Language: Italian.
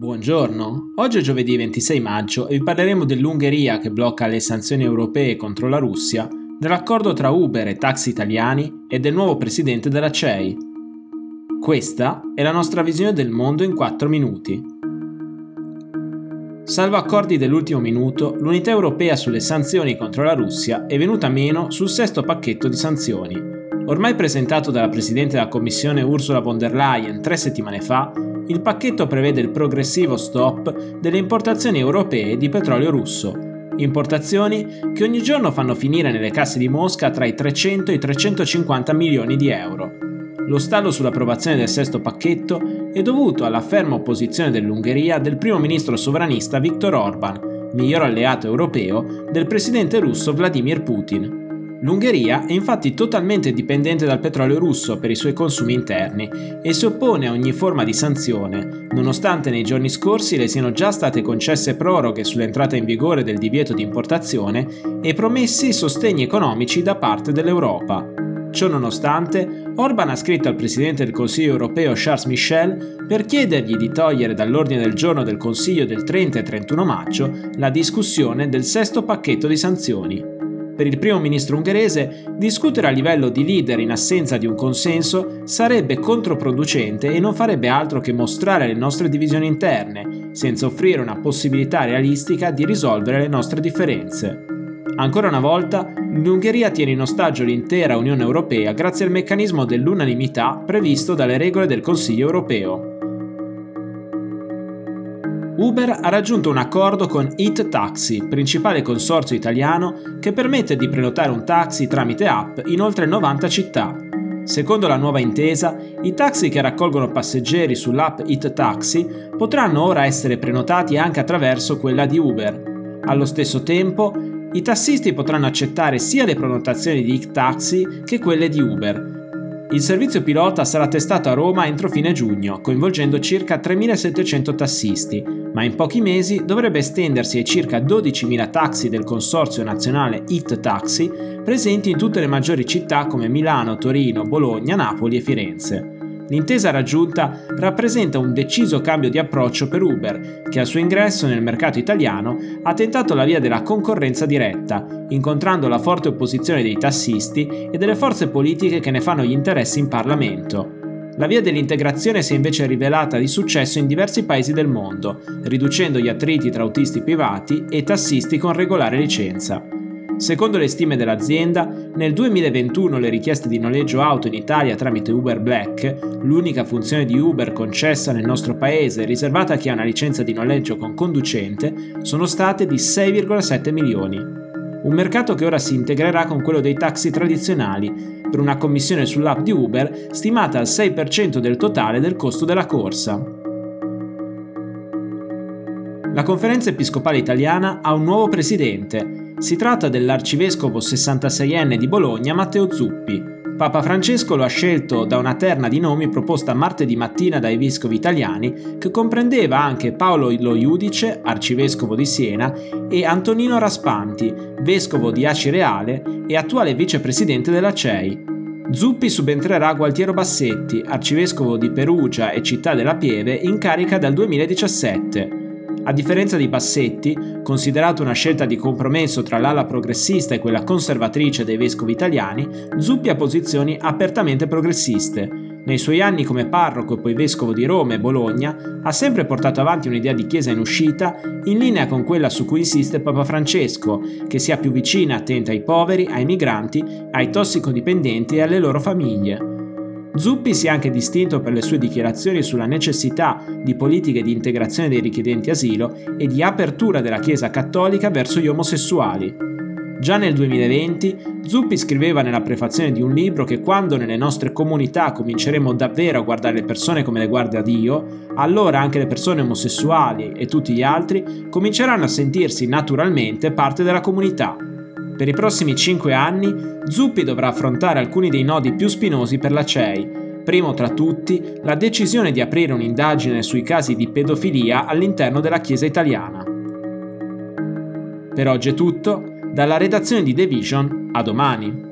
Buongiorno, oggi è giovedì 26 maggio e vi parleremo dell'Ungheria che blocca le sanzioni europee contro la Russia, dell'accordo tra Uber e taxi italiani e del nuovo presidente della CEI. Questa è la nostra visione del mondo in 4 minuti. Salvo accordi dell'ultimo minuto, l'unità europea sulle sanzioni contro la Russia è venuta meno sul sesto pacchetto di sanzioni. Ormai presentato dalla presidente della Commissione Ursula von der Leyen 3 settimane fa, il pacchetto prevede il progressivo stop delle importazioni europee di petrolio russo, importazioni che ogni giorno fanno finire nelle casse di Mosca tra i 300 e i 350 milioni di euro. Lo stallo sull'approvazione del sesto pacchetto è dovuto alla ferma opposizione dell'Ungheria del primo ministro sovranista Viktor Orban, miglior alleato europeo del presidente russo Vladimir Putin. L'Ungheria è infatti totalmente dipendente dal petrolio russo per i suoi consumi interni e si oppone a ogni forma di sanzione, nonostante nei giorni scorsi le siano già state concesse proroghe sull'entrata in vigore del divieto di importazione e promessi sostegni economici da parte dell'Europa. Ciononostante, Orban ha scritto al presidente del Consiglio europeo Charles Michel per chiedergli di togliere dall'ordine del giorno del Consiglio del 30 e 31 maggio la discussione del sesto pacchetto di sanzioni. Per il primo ministro ungherese, discutere a livello di leader in assenza di un consenso sarebbe controproducente e non farebbe altro che mostrare le nostre divisioni interne, senza offrire una possibilità realistica di risolvere le nostre differenze. Ancora una volta, l'Ungheria tiene in ostaggio l'intera Unione Europea grazie al meccanismo dell'unanimità previsto dalle regole del Consiglio Europeo. Uber ha raggiunto un accordo con It Taxi, principale consorzio italiano, che permette di prenotare un taxi tramite app in oltre 90 città. Secondo la nuova intesa, i taxi che raccolgono passeggeri sull'app It Taxi potranno ora essere prenotati anche attraverso quella di Uber. Allo stesso tempo, i tassisti potranno accettare sia le prenotazioni di It Taxi che quelle di Uber. Il servizio pilota sarà testato a Roma entro fine giugno, coinvolgendo circa 3.700 tassisti, ma in pochi mesi dovrebbe estendersi ai circa 12.000 taxi del consorzio nazionale It Taxi, presenti in tutte le maggiori città come Milano, Torino, Bologna, Napoli e Firenze. L'intesa raggiunta rappresenta un deciso cambio di approccio per Uber, che al suo ingresso nel mercato italiano ha tentato la via della concorrenza diretta, incontrando la forte opposizione dei tassisti e delle forze politiche che ne fanno gli interessi in Parlamento. La via dell'integrazione si è invece rivelata di successo in diversi paesi del mondo, riducendo gli attriti tra autisti privati e tassisti con regolare licenza. Secondo le stime dell'azienda, nel 2021 le richieste di noleggio auto in Italia tramite Uber Black, l'unica funzione di Uber concessa nel nostro paese riservata a chi ha una licenza di noleggio con conducente, sono state di 6,7 milioni. Un mercato che ora si integrerà con quello dei taxi tradizionali, per una commissione sull'app di Uber stimata al 6% del totale del costo della corsa. La Conferenza Episcopale Italiana ha un nuovo presidente. Si tratta dell'arcivescovo 66enne di Bologna Matteo Zuppi. Papa Francesco lo ha scelto da una terna di nomi proposta martedì mattina dai vescovi italiani, che comprendeva anche Paolo Ilo Iudice, arcivescovo di Siena, e Antonino Raspanti, vescovo di Acireale e attuale vicepresidente della CEI. Zuppi subentrerà a Gualtiero Bassetti, arcivescovo di Perugia e Città della Pieve, in carica dal 2017. A differenza di Bassetti, considerato una scelta di compromesso tra l'ala progressista e quella conservatrice dei vescovi italiani, Zuppi ha posizioni apertamente progressiste. Nei suoi anni come parroco e poi vescovo di Roma e Bologna, ha sempre portato avanti un'idea di chiesa in uscita, in linea con quella su cui insiste Papa Francesco, che sia più vicina e attenta ai poveri, ai migranti, ai tossicodipendenti e alle loro famiglie. Zuppi si è anche distinto per le sue dichiarazioni sulla necessità di politiche di integrazione dei richiedenti asilo e di apertura della Chiesa cattolica verso gli omosessuali. Già nel 2020, Zuppi scriveva nella prefazione di un libro che quando nelle nostre comunità cominceremo davvero a guardare le persone come le guarda Dio, allora anche le persone omosessuali e tutti gli altri cominceranno a sentirsi naturalmente parte della comunità. Per i prossimi 5 anni, Zuppi dovrà affrontare alcuni dei nodi più spinosi per la CEI, primo tra tutti la decisione di aprire un'indagine sui casi di pedofilia all'interno della Chiesa italiana. Per oggi è tutto, dalla redazione di The Vision, a domani!